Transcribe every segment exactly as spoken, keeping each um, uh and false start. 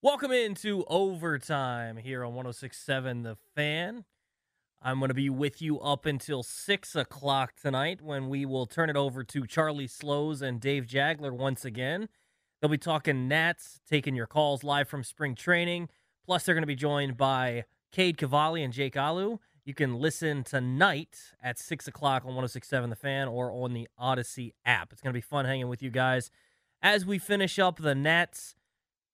Welcome into Overtime here on one oh six point seven The Fan. I'm going to be with you up until six o'clock tonight when we will turn it over to Charlie Slows and Dave Jagler once again. They'll be talking Nats, taking your calls live from spring training. Plus, they're going to be joined by Cade Cavalli and Jake Alu. You can listen tonight at six o'clock on one oh six point seven The Fan or on the Odyssey app. It's going to be fun hanging with you guys as we finish up the Nats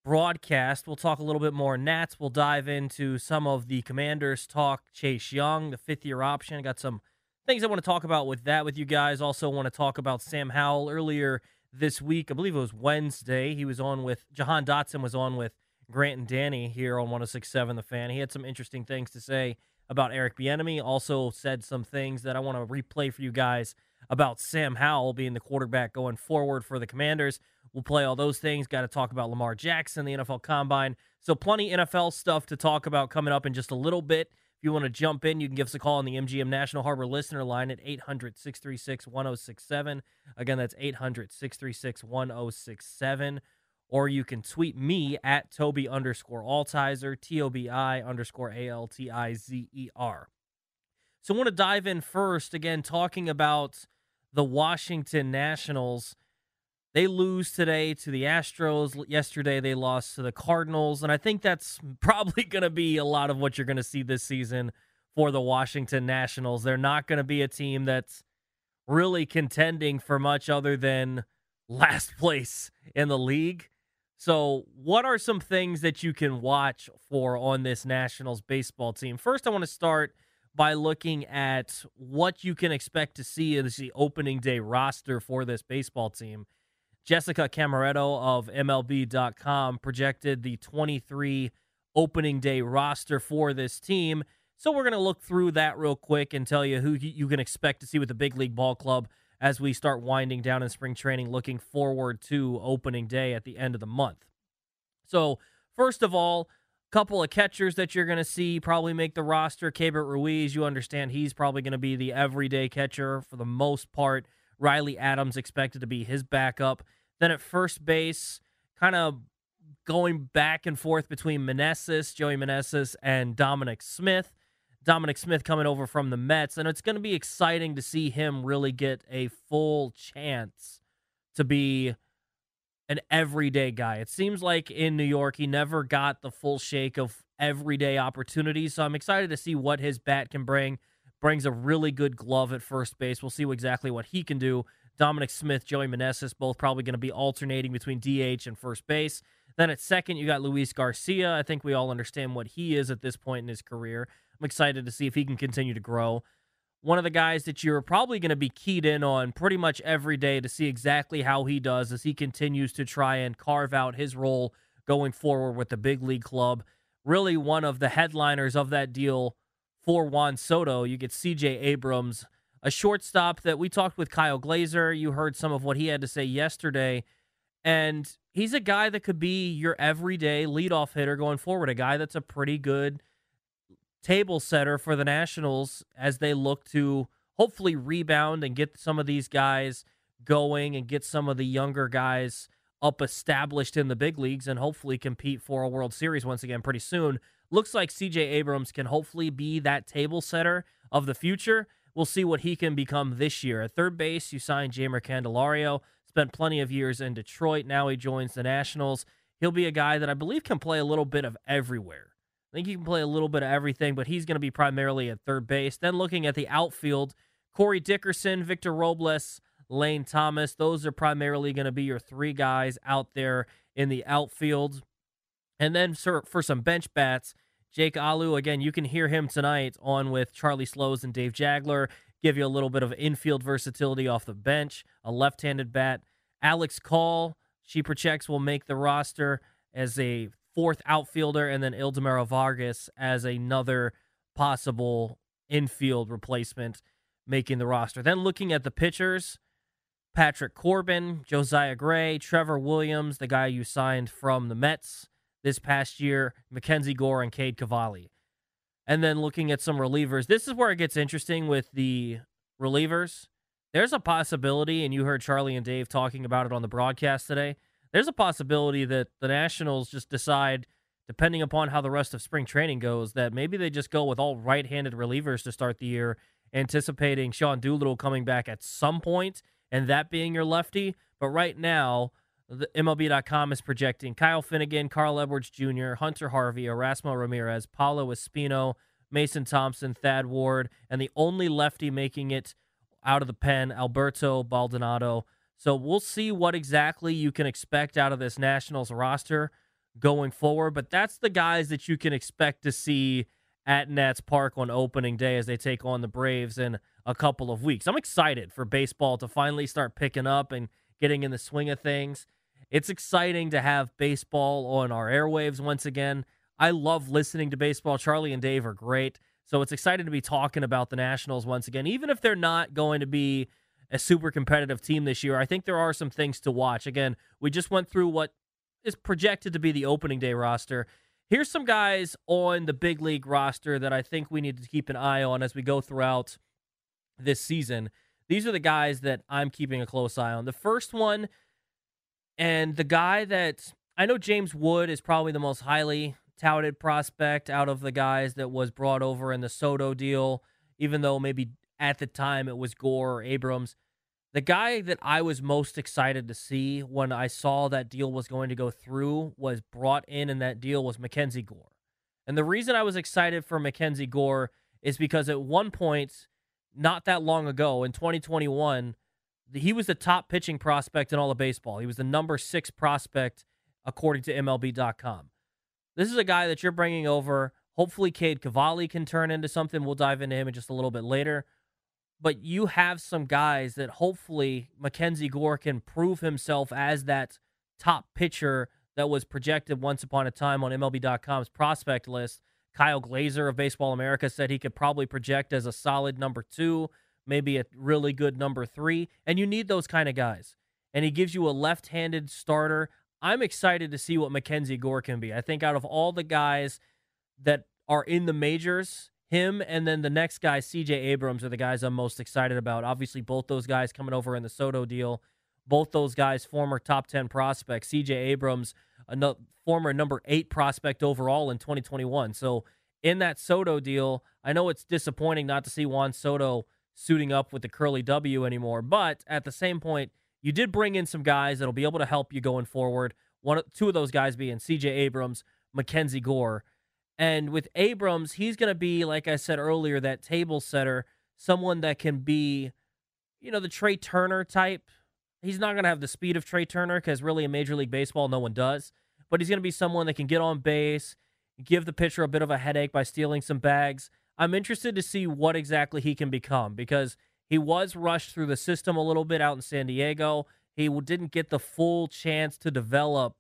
broadcast. We'll talk a little bit more Nats. We'll dive into some of the Commanders talk, Chase Young, the fifth-year option. Got some things I want to talk about with that with you guys. Also want to talk about Sam Howell. Earlier this week, I believe it was Wednesday, he was on with, Jahan Dotson was on with Grant and Danny here on one oh six point seven The Fan. He had some interesting things to say about Eric Bieniemy. Also said some things that I want to replay for you guys about Sam Howell being the quarterback going forward for the Commanders. We'll play all those things. Got to talk about Lamar Jackson, the N F L Combine. So plenty N F L stuff to talk about coming up in just a little bit. If you want to jump in, you can give us a call on the M G M National Harbor listener line at eight hundred, six three six, one oh six seven. Again, that's eight hundred, six three six, one oh six seven. Or you can tweet me at Toby underscore Altizer, T O B I underscore A L T I Z E R. So I want to dive in first, again, talking about the Washington Nationals. They lose today to the Astros. Yesterday they lost to the Cardinals, and I think that's probably going to be a lot of what you're going to see this season for the Washington Nationals. They're not going to be a team that's really contending for much other than last place in the league. So what are some things that you can watch for on this Nationals baseball team? First, I want to start by looking at what you can expect to see as the opening day roster for this baseball team. Jessica Camaretto of M L B dot com projected the twenty-three opening day roster for this team. So we're going to look through that real quick and tell you who you can expect to see with the Big League Ball Club as we start winding down in spring training, looking forward to opening day at the end of the month. So first of all, a couple of catchers that you're going to see probably make the roster. Keibert Ruiz, you understand he's probably going to be the everyday catcher for the most part. Riley Adams expected to be his backup. Then at first base, kind of going back and forth between Meneses, Joey Meneses, and Dominic Smith. Dominic Smith coming over from the Mets, and it's going to be exciting to see him really get a full chance to be an everyday guy. It seems like in New York, he never got the full shake of everyday opportunities, so I'm excited to see what his bat can bring. Brings a really good glove at first base. We'll see exactly what he can do. Dominic Smith, Joey Meneses, both probably going to be alternating between D H and first base. Then at second, you got Luis Garcia. I think we all understand what he is at this point in his career. I'm excited to see if he can continue to grow. One of the guys that you're probably going to be keyed in on pretty much every day to see exactly how he does as he continues to try and carve out his role going forward with the big league club. Really one of the headliners of that deal for Juan Soto, you get C J. Abrams, a shortstop that we talked with Kyle Glazer. You heard some of what he had to say yesterday. And he's a guy that could be your everyday leadoff hitter going forward, a guy that's a pretty good table setter for the Nationals as they look to hopefully rebound and get some of these guys going and get some of the younger guys up established in the big leagues and hopefully compete for a World Series once again pretty soon. Looks like C J. Abrams can hopefully be that table setter of the future. We'll see what he can become this year. At third base, you signed Jamer Candelario, spent plenty of years in Detroit. Now he joins the Nationals. He'll be a guy that I believe can play a little bit of everywhere. I think he can play a little bit of everything, but he's going to be primarily at third base. Then looking at the outfield, Corey Dickerson, Victor Robles, Lane Thomas. Those are primarily going to be your three guys out there in the outfield. And then for some bench bats, Jake Alu, again, you can hear him tonight on with Charlie Slows and Dave Jagler, give you a little bit of infield versatility off the bench, a left-handed bat. Alex Call, she projects will make the roster as a fourth outfielder, and then Ildemaro Vargas as another possible infield replacement making the roster. Then looking at the pitchers, Patrick Corbin, Josiah Gray, Trevor Williams, the guy you signed from the Mets this past year, Mackenzie Gore and Cade Cavalli. And then looking at some relievers, this is where it gets interesting with the relievers. There's a possibility, and you heard Charlie and Dave talking about it on the broadcast today, there's a possibility that the Nationals just decide, depending upon how the rest of spring training goes, that maybe they just go with all right-handed relievers to start the year, anticipating Sean Doolittle coming back at some point, and that being your lefty. But right now, the M L B dot com is projecting Kyle Finnegan, Carl Edwards Junior, Hunter Harvey, Erasmo Ramirez, Paolo Espino, Mason Thompson, Thad Ward, and the only lefty making it out of the pen, Alberto Baldonado. So we'll see what exactly you can expect out of this Nationals roster going forward, but that's the guys that you can expect to see at Nats Park on opening day as they take on the Braves in a couple of weeks. I'm excited for baseball to finally start picking up and getting in the swing of things. It's exciting to have baseball on our airwaves once again. I love listening to baseball. Charlie and Dave are great. So it's exciting to be talking about the Nationals once again. Even if they're not going to be a super competitive team this year, I think there are some things to watch. Again, we just went through what is projected to be the opening day roster. Here's some guys on the big league roster that I think we need to keep an eye on as we go throughout this season. These are the guys that I'm keeping a close eye on. The first one, and the guy that I know, James Wood is probably the most highly touted prospect out of the guys that was brought over in the Soto deal, even though maybe at the time it was Gore or Abrams. The guy that I was most excited to see when I saw that deal was going to go through was brought in, and that deal was Mackenzie Gore. And the reason I was excited for Mackenzie Gore is because at one point, not that long ago, in twenty twenty-one, he was the top pitching prospect in all of baseball. He was the number six prospect, according to M L B dot com. This is a guy that you're bringing over. Hopefully Cade Cavalli can turn into something. We'll dive into him in just a little bit later. But you have some guys that hopefully Mackenzie Gore can prove himself as that top pitcher that was projected once upon a time on M L B dot com's prospect list. Kyle Glazer of Baseball America said he could probably project as a solid number two, maybe a really good number three, and you need those kind of guys. And he gives you a left-handed starter. I'm excited to see what Mackenzie Gore can be. I think out of all the guys that are in the majors, him and then the next guy, C J. Abrams, are the guys I'm most excited about. Obviously, both those guys coming over in the Soto deal. Both those guys former top ten prospects. C J. Abrams, a former number eight prospect overall in twenty twenty-one. So in that Soto deal, I know it's disappointing not to see Juan Soto suiting up with the curly W anymore, but at the same point, you did bring in some guys that'll be able to help you going forward. One, two of those guys being C J. Abrams, Mackenzie Gore. And with Abrams, he's going to be, like I said earlier, that table setter, someone that can be, you know, the Trey Turner type. He's not going to have the speed of Trey Turner because really in Major League Baseball, no one does. But he's going to be someone that can get on base, give the pitcher a bit of a headache by stealing some bags. I'm interested to see what exactly he can become because he was rushed through the system a little bit out in San Diego. He didn't get the full chance to develop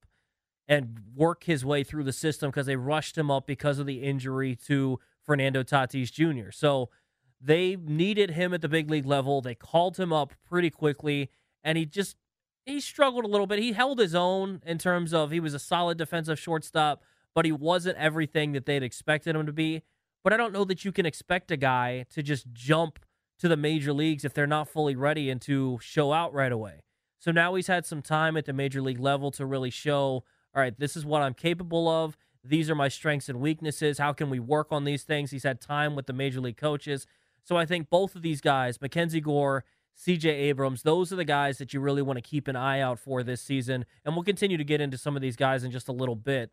and work his way through the system because they rushed him up because of the injury to Fernando Tatis Junior So they needed him at the big league level. They called him up pretty quickly, and he just he struggled a little bit. He held his own in terms of he was a solid defensive shortstop, but he wasn't everything that they'd expected him to be. But I don't know that you can expect a guy to just jump to the major leagues if they're not fully ready and to show out right away. So now he's had some time at the major league level to really show, all right, this is what I'm capable of. These are my strengths and weaknesses. How can we work on these things? He's had time with the major league coaches. So I think both of these guys, Mackenzie Gore, C J. Abrams, those are the guys that you really want to keep an eye out for this season. And we'll continue to get into some of these guys in just a little bit.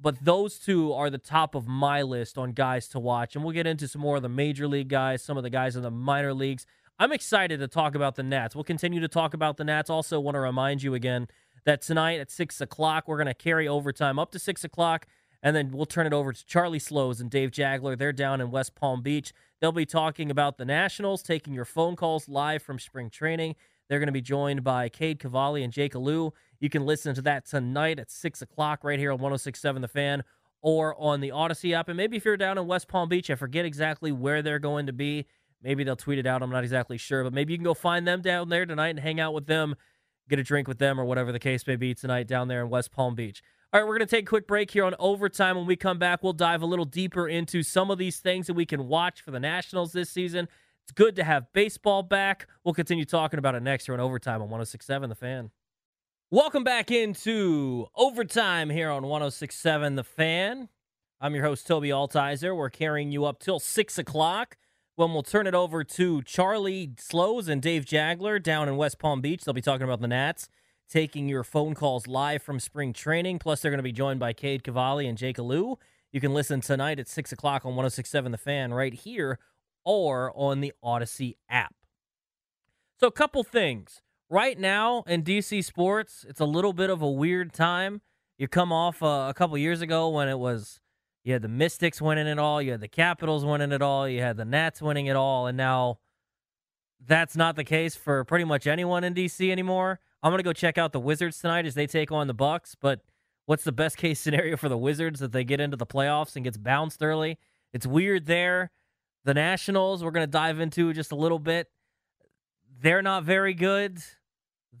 But those two are the top of my list on guys to watch. And we'll get into some more of the major league guys, some of the guys in the minor leagues. I'm excited to talk about the Nats. We'll continue to talk about the Nats. Also want to remind you again that tonight at six o'clock, we're going to carry overtime up to six o'clock, and then we'll turn it over to Charlie Slows and Dave Jagler. They're down in West Palm Beach. They'll be talking about the Nationals, taking your phone calls live from spring training. They're going to be joined by Cade Cavalli and Jake Alu. You can listen to that tonight at six o'clock right here on one oh six point seven The Fan or on the Odyssey app. And maybe if you're down in West Palm Beach, I forget exactly where they're going to be. Maybe they'll tweet it out. I'm not exactly sure. But maybe you can go find them down there tonight and hang out with them, get a drink with them or whatever the case may be tonight down there in West Palm Beach. All right, we're going to take a quick break here on Overtime. When we come back, we'll dive a little deeper into some of these things that we can watch for the Nationals this season. It's good to have baseball back. We'll continue talking about it next year on Overtime on one oh six point seven The Fan. Welcome back into overtime here on one oh six point seven The Fan. I'm your host, Toby Altizer. We're carrying you up till six o'clock when we'll turn it over to Charlie Slows and Dave Jagler down in West Palm Beach. They'll be talking about the Nats, taking your phone calls live from spring training. Plus, they're going to be joined by Cade Cavalli and Jake Alu. You can listen tonight at six o'clock on one oh six point seven The Fan right here or on the Odyssey app. So a couple things. Right now in D C sports, it's a little bit of a weird time. You come off uh, a couple years ago when it was, you had the Mystics winning it all, you had the Capitals winning it all, you had the Nats winning it all, and now that's not the case for pretty much anyone in D C anymore. I'm going to go check out the Wizards tonight as they take on the Bucks, but what's the best case scenario for the Wizards? That they get into the playoffs and gets bounced early? It's weird there. The Nationals, we're going to dive into just a little bit. They're not very good.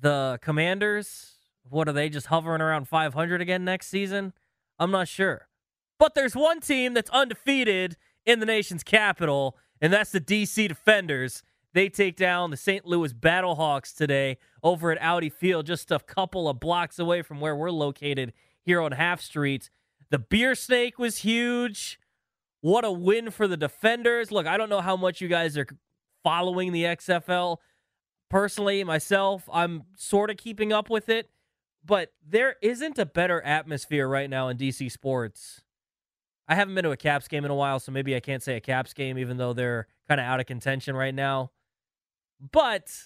The Commanders, what are they, just hovering around five hundred again next season? I'm not sure. But there's one team that's undefeated in the nation's capital, and that's the D C Defenders. They take down the Saint Louis Battlehawks today over at Audi Field, just a couple of blocks away from where we're located here on Half Street. The beer snake was huge. What a win for the Defenders. Look, I don't know how much you guys are following the X F L. Personally, myself, I'm sort of keeping up with it, but there isn't a better atmosphere right now in D C sports. I haven't been to a Caps game in a while, so maybe I can't say a Caps game, even though they're kind of out of contention right now. But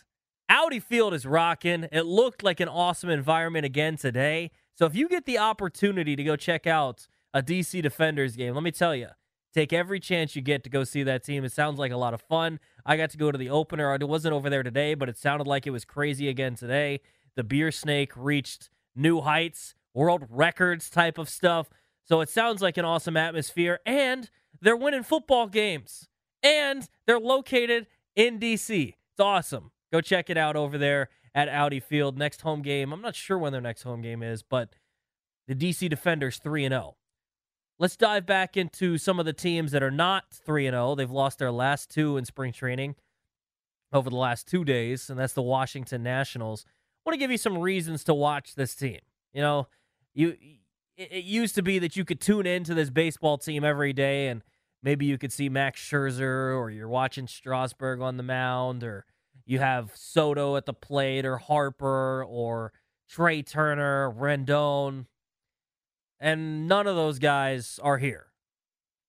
Audi Field is rocking. It looked like an awesome environment again today. So if you get the opportunity to go check out a D C Defenders game, let me tell you, take every chance you get to go see that team. It sounds like a lot of fun. I got to go to the opener. I wasn't over there today, but it sounded like it was crazy again today. The beer snake reached new heights, world records type of stuff. So it sounds like an awesome atmosphere. And they're winning football games. And they're located in D C. It's awesome. Go check it out over there at Audi Field. Next home game. I'm not sure when their next home game is, but the D C Defenders three and oh. Let's dive back into some of the teams that are not three and oh. They've lost their last two in spring training over the last two days, and that's the Washington Nationals. I want to give you some reasons to watch this team. You know, you it used to be that you could tune into this baseball team every day, and maybe you could see Max Scherzer, or you're watching Strasburg on the mound, or you have Soto at the plate, or Harper, or Trey Turner, Rendon. And none of those guys are here.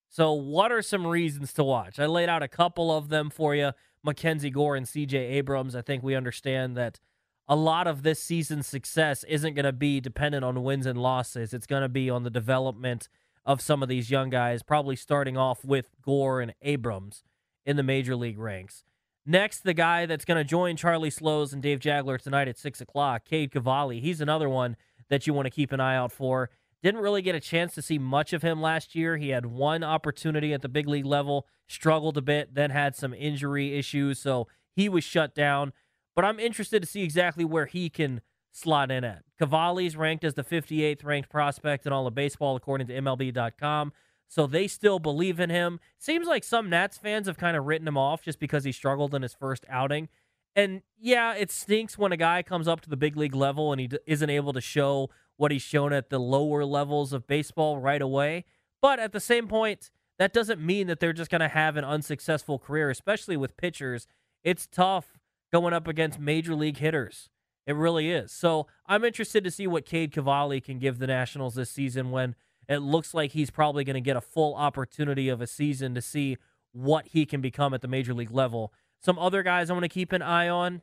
So what are some reasons to watch? I laid out a couple of them for you. Mackenzie Gore and C J. Abrams. I think we understand that a lot of this season's success isn't going to be dependent on wins and losses. It's going to be on the development of some of these young guys, probably starting off with Gore and Abrams in the major league ranks. Next, the guy that's going to join Charlie Slows and Dave Jagler tonight at six o'clock, Cade Cavalli. He's another one that you want to keep an eye out for. Didn't really get a chance to see much of him last year. He had one opportunity at the big league level, struggled a bit, then had some injury issues, so he was shut down. But I'm interested to see exactly where he can slot in at. Cavalli's ranked as the fifty-eighth ranked prospect in all of baseball, according to M L B dot com, so they still believe in him. Seems like some Nats fans have kind of written him off just because he struggled in his first outing. And, yeah, it stinks when a guy comes up to the big league level and he d- isn't able to show what he's shown at the lower levels of baseball right away. But at the same point, that doesn't mean that they're just going to have an unsuccessful career, especially with pitchers. It's tough going up against major league hitters. It really is. So I'm interested to see what Cade Cavalli can give the Nationals this season when it looks like he's probably going to get a full opportunity of a season to see what he can become at the major league level. Some other guys I want to keep an eye on.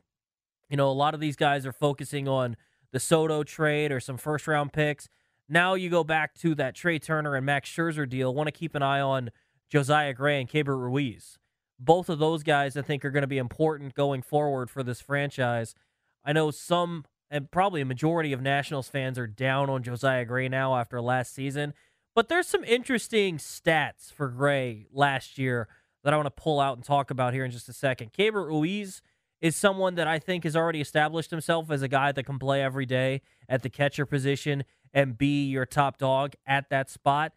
You know, a lot of these guys are focusing on the Soto trade or some first-round picks. Now you go back to that Trey Turner and Max Scherzer deal. Want to keep an eye on Josiah Gray and Keibert Ruiz. Both of those guys, I think, are going to be important going forward for this franchise. I know some, and probably a majority of Nationals fans, are down on Josiah Gray now after last season. But there's some interesting stats for Gray last year that I want to pull out and talk about here in just a second. Keibert Ruiz is someone that I think has already established himself as a guy that can play every day at the catcher position and be your top dog at that spot.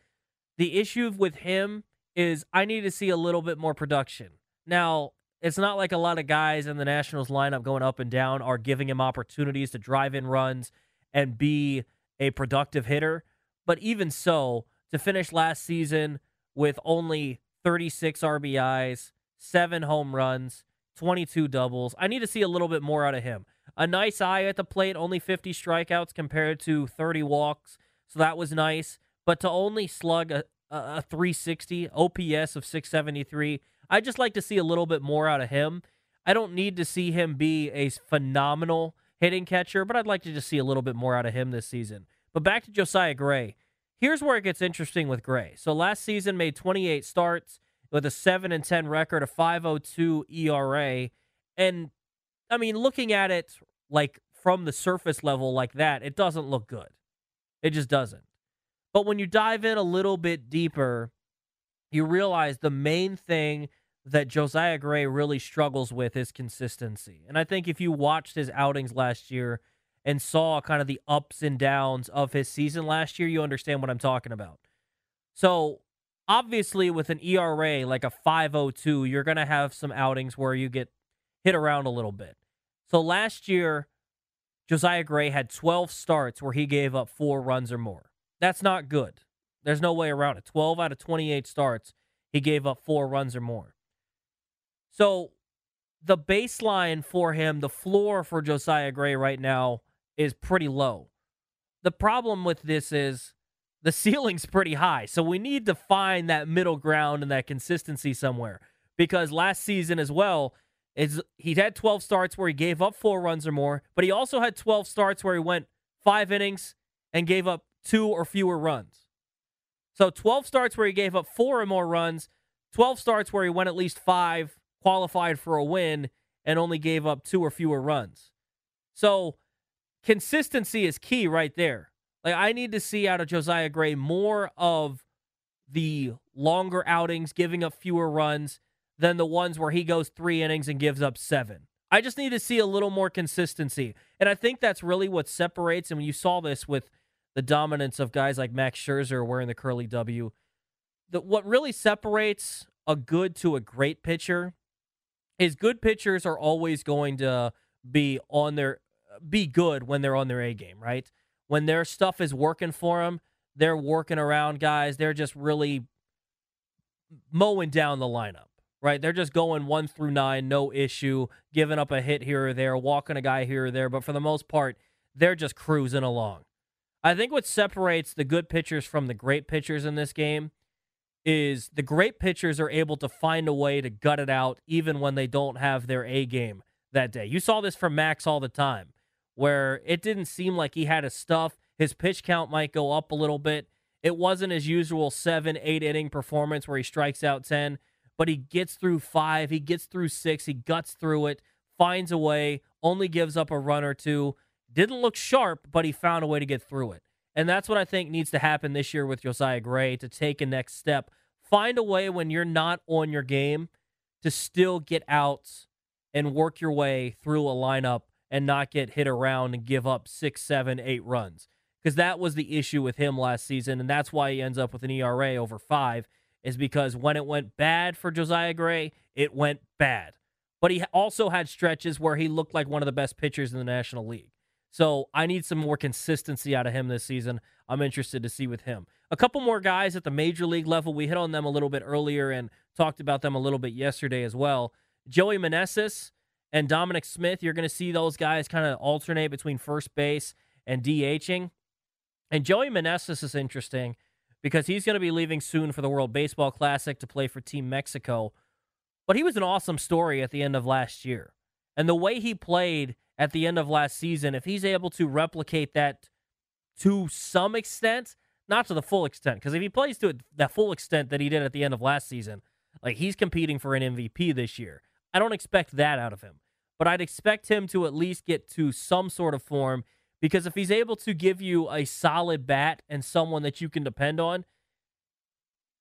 The issue with him is I need to see a little bit more production. Now, it's not like a lot of guys in the Nationals lineup going up and down are giving him opportunities to drive in runs and be a productive hitter. But even so, to finish last season with only thirty-six R B Is, seven home runs, twenty-two doubles, I need to see a little bit more out of him. A nice eye at the plate, only fifty strikeouts compared to thirty walks, so that was nice. But to only slug a, a three sixty, O P S of six seventy-three, I just like to see a little bit more out of him. I don't need to see him be a phenomenal hitting catcher, but I'd like to just see a little bit more out of him this season. But back to Josiah Gray. Here's where it gets interesting with Gray. So last season made twenty-eight starts with a seven and ten record, a five oh two E R A. And, I mean, looking at it like from the surface level like that, it doesn't look good. It just doesn't. But when you dive in a little bit deeper, you realize the main thing that Josiah Gray really struggles with is consistency. And I think if you watched his outings last year and saw kind of the ups and downs of his season last year, you understand what I'm talking about. So obviously with an E R A like a five oh two, you're going to have some outings where you get hit around a little bit. So last year, Josiah Gray had twelve starts where he gave up four runs or more. That's not good. There's no way around it. twelve out of twenty-eight starts, he gave up four runs or more. So the baseline for him, the floor for Josiah Gray right now, is pretty low. The problem with this is the ceiling's pretty high. So we need to find that middle ground and that consistency somewhere. Because last season as well, is he had twelve starts where he gave up four runs or more, but he also had twelve starts where he went five innings and gave up two or fewer runs. So twelve starts where he gave up four or more runs, twelve starts where he went at least five, qualified for a win, and only gave up two or fewer runs. So consistency is key right there. Like, I need to see out of Josiah Gray more of the longer outings, giving up fewer runs, than the ones where he goes three innings and gives up seven. I just need to see a little more consistency. And I think that's really what separates, and when you saw this with the dominance of guys like Max Scherzer wearing the curly W, that what really separates a good to a great pitcher is good pitchers are always going to be on their be good when they're on their A game, right? When their stuff is working for them, they're working around guys. They're just really mowing down the lineup, right? They're just going one through nine, no issue, giving up a hit here or there, walking a guy here or there. But for the most part, they're just cruising along. I think what separates the good pitchers from the great pitchers in this game is the great pitchers are able to find a way to gut it out even when they don't have their A game that day. You saw this from Max all the time, where it didn't seem like he had his stuff. His pitch count might go up a little bit. It wasn't his usual seven, eight inning performance where he strikes out ten, but he gets through five, he gets through six, he guts through it, finds a way, only gives up a run or two. Didn't look sharp, but he found a way to get through it. And that's what I think needs to happen this year with Josiah Gray to take a next step. Find a way when you're not on your game to still get outs and work your way through a lineup and not get hit around and give up six, seven, eight runs. Because that was the issue with him last season, and that's why he ends up with an E R A over five, is because when it went bad for Josiah Gray, it went bad. But he also had stretches where he looked like one of the best pitchers in the National League. So I need some more consistency out of him this season. I'm interested to see with him. A couple more guys at the major league level. We hit on them a little bit earlier and talked about them a little bit yesterday as well. Joey Meneses and Dominic Smith, you're going to see those guys kind of alternate between first base and DHing. And Joey Meneses is interesting because he's going to be leaving soon for the World Baseball Classic to play for Team Mexico. But he was an awesome story at the end of last year. And the way he played at the end of last season, if he's able to replicate that to some extent, not to the full extent, because if he plays to that full extent that he did at the end of last season, like, he's competing for an M V P this year. I don't expect that out of him, but I'd expect him to at least get to some sort of form, because if he's able to give you a solid bat and someone that you can depend on,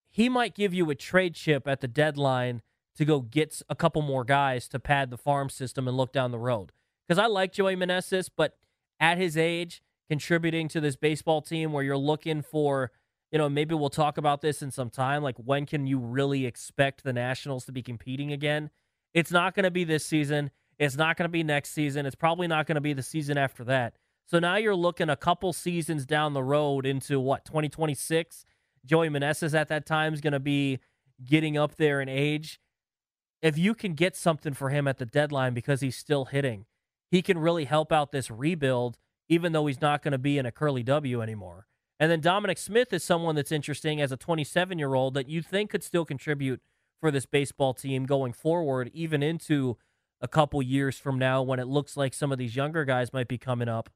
he might give you a trade chip at the deadline to go get a couple more guys to pad the farm system and look down the road. Because I like Joey Meneses, but at his age, contributing to this baseball team where you're looking for, you know, maybe we'll talk about this in some time, like, when can you really expect the Nationals to be competing again? It's not going to be this season. It's not going to be next season. It's probably not going to be the season after that. So now you're looking a couple seasons down the road into, what, twenty twenty-six? Joey Meneses at that time is going to be getting up there in age. If you can get something for him at the deadline because he's still hitting, he can really help out this rebuild, even though he's not going to be in a curly W anymore. And then Dominic Smith is someone that's interesting as a twenty-seven-year-old that you think could still contribute for this baseball team going forward, even into a couple years from now when it looks like some of these younger guys might be coming up.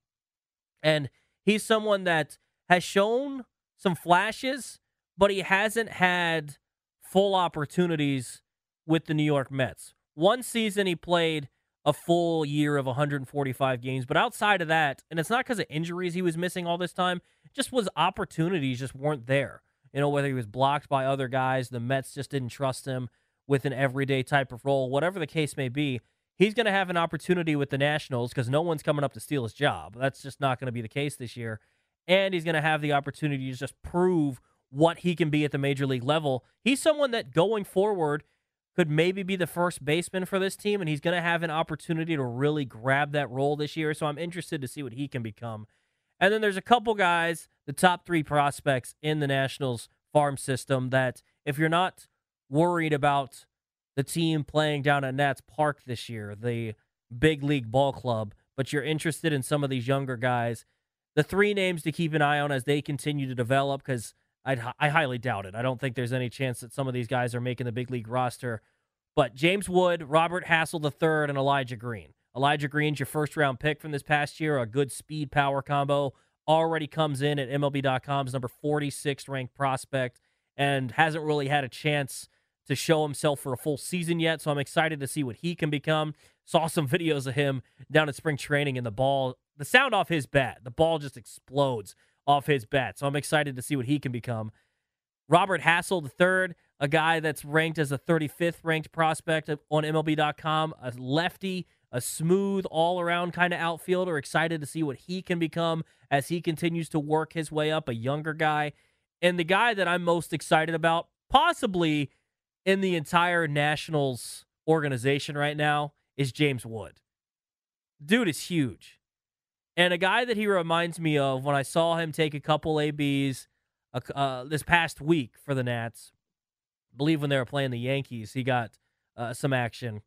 And he's someone that has shown some flashes, but he hasn't had full opportunities with the New York Mets. One season he played a full year of one hundred forty-five games, but outside of that, and it's not because of injuries he was missing all this time, just was opportunities just weren't there. You know, whether he was blocked by other guys, the Mets just didn't trust him with an everyday type of role, whatever the case may be. He's going to have an opportunity with the Nationals because no one's coming up to steal his job. That's just not going to be the case this year. And he's going to have the opportunity to just prove what he can be at the major league level. He's someone that going forward could maybe be the first baseman for this team, and he's going to have an opportunity to really grab that role this year. So I'm interested to see what he can become. And then there's a couple guys, the top three prospects in the Nationals farm system, that if you're not worried about the team playing down at Nats Park this year, the big league ball club, but you're interested in some of these younger guys, the three names to keep an eye on as they continue to develop, because I I highly doubt it. I don't think there's any chance that some of these guys are making the big league roster. But James Wood, Robert Hassel the third, and Elijah Green. Elijah Green's your first-round pick from this past year, a good speed-power combo, already comes in at M L B dot com's number forty-sixth-ranked prospect and hasn't really had a chance to show himself for a full season yet, so I'm excited to see what he can become. Saw some videos of him down at spring training, and the ball, the sound off his bat, the ball just explodes off his bat, so I'm excited to see what he can become. Robert Hassel the third, a guy that's ranked as a thirty-fifth-ranked prospect on M L B dot com, a lefty, a smooth, all-around kind of outfielder, excited to see what he can become as he continues to work his way up, a younger guy. And the guy that I'm most excited about, possibly in the entire Nationals organization right now, is James Wood. Dude is huge. And a guy that he reminds me of when I saw him take a couple A Bs uh, this past week for the Nats. I believe when they were playing the Yankees, he got uh, some action.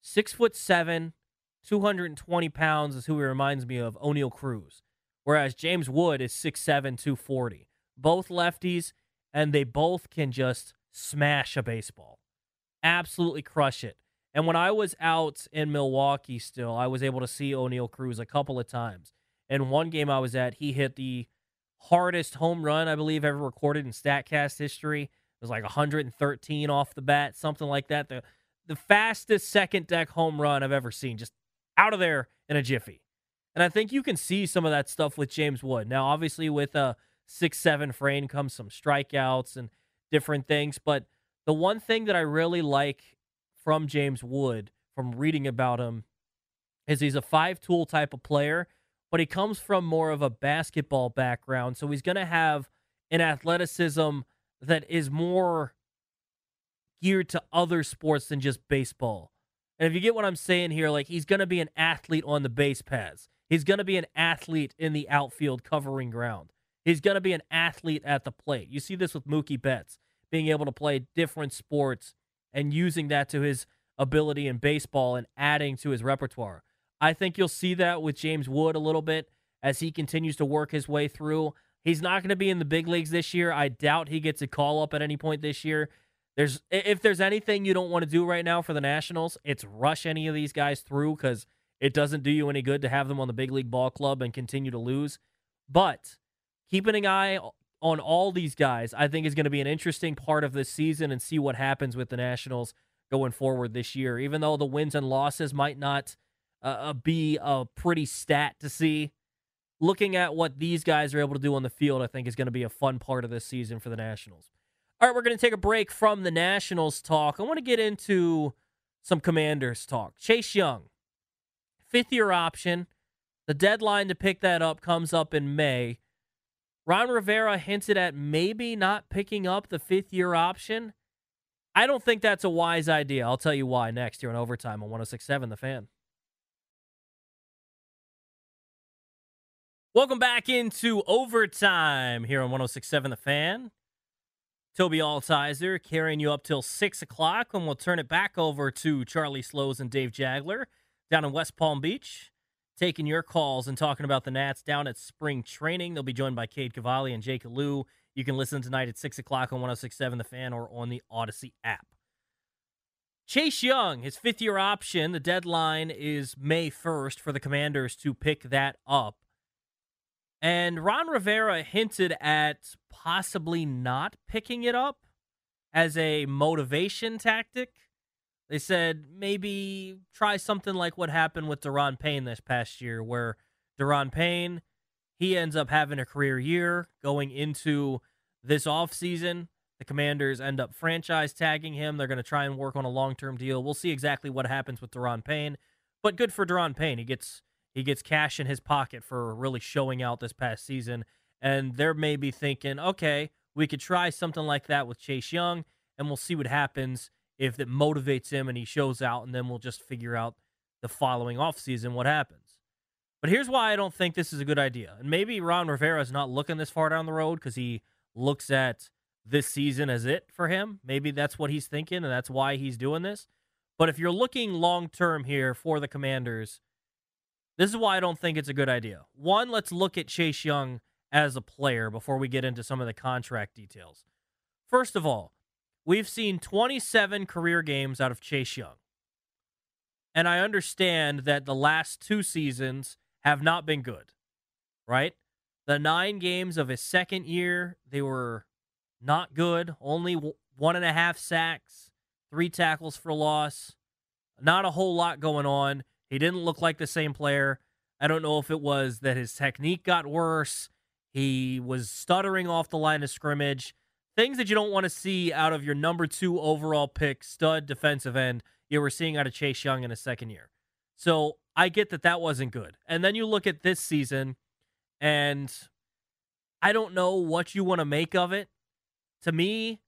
Six foot seven, two hundred twenty pounds is who he reminds me of, O'Neill Cruz. Whereas James Wood is six seven, two forty. Both lefties, and they both can just smash a baseball. Absolutely crush it. And when I was out in Milwaukee still, I was able to see O'Neill Cruz a couple of times. And one game I was at, he hit the hardest home run I believe ever recorded in StatCast history. It was like one hundred thirteen off the bat, something like that. The, the fastest second deck home run I've ever seen, just out of there in a jiffy. And I think you can see some of that stuff with James Wood. Now, obviously with a six seven frame comes some strikeouts and different things, but the one thing that I really like from James Wood, from reading about him, is he's a five-tool type of player, but he comes from more of a basketball background, so he's going to have an athleticism that is more geared to other sports than just baseball. And if you get what I'm saying here, like, he's going to be an athlete on the base paths. He's going to be an athlete in the outfield covering ground. He's going to be an athlete at the plate. You see this with Mookie Betts, being able to play different sports and using that to his ability in baseball and adding to his repertoire. I think you'll see that with James Wood a little bit as he continues to work his way through. He's not going to be in the big leagues this year. I doubt he gets a call-up at any point this year. There's if there's anything you don't want to do right now for the Nationals, it's rush any of these guys through because it doesn't do you any good to have them on the big league ball club and continue to lose. But keeping an eye on all these guys, I think, is going to be an interesting part of this season and see what happens with the Nationals going forward this year. Even though the wins and losses might not uh, be a pretty stat to see, looking at what these guys are able to do on the field, I think, is going to be a fun part of this season for the Nationals. All right, we're going to take a break from the Nationals talk. I want to get into some Commanders talk. Chase Young, fifth-year option. The deadline to pick that up comes up in May. Ron Rivera hinted at maybe not picking up the fifth-year option. I don't think that's a wise idea. I'll tell you why next here on Overtime on one oh six point seven The Fan. Welcome back into overtime here on one oh six point seven The Fan. Toby Altizer carrying you up till six o'clock, and we'll turn it back over to Charlie Slows and Dave Jagler down in West Palm Beach, taking your calls and talking about the Nats down at spring training. They'll be joined by Cade Cavalli and Jake Alu. You can listen tonight at six o'clock on one oh six point seven The Fan or on the Odyssey app. Chase Young, his fifth-year option, the deadline is May first for the Commanders to pick that up. And Ron Rivera hinted at possibly not picking it up as a motivation tactic. They said maybe try something like what happened with Daron Payne this past year, where Daron Payne, he ends up having a career year going into this offseason. The Commanders end up franchise tagging him. They're going to try and work on a long-term deal. We'll see exactly what happens with Daron Payne. But good for Daron Payne. He gets... He gets cash in his pocket for really showing out this past season. And they're maybe thinking, okay, we could try something like that with Chase Young, and we'll see what happens if that motivates him and he shows out, and then we'll just figure out the following offseason what happens. But here's why I don't think this is a good idea. And maybe Ron Rivera is not looking this far down the road because he looks at this season as it for him. Maybe that's what he's thinking, and that's why he's doing this. But if you're looking long-term here for the Commanders, this is why I don't think it's a good idea. One, let's look at Chase Young as a player before we get into some of the contract details. First of all, we've seen twenty-seven career games out of Chase Young. And I understand that the last two seasons have not been good, right? The nine games of his second year, they were not good. Only one and a half sacks, three tackles for loss. Not a whole lot going on. He didn't look like the same player. I don't know if it was that his technique got worse. He was stuttering off the line of scrimmage. Things that you don't want to see out of your number two overall pick, stud defensive end, you were seeing out of Chase Young in his second year. So I get that that wasn't good. And then you look at this season, and I don't know what you want to make of it. To me,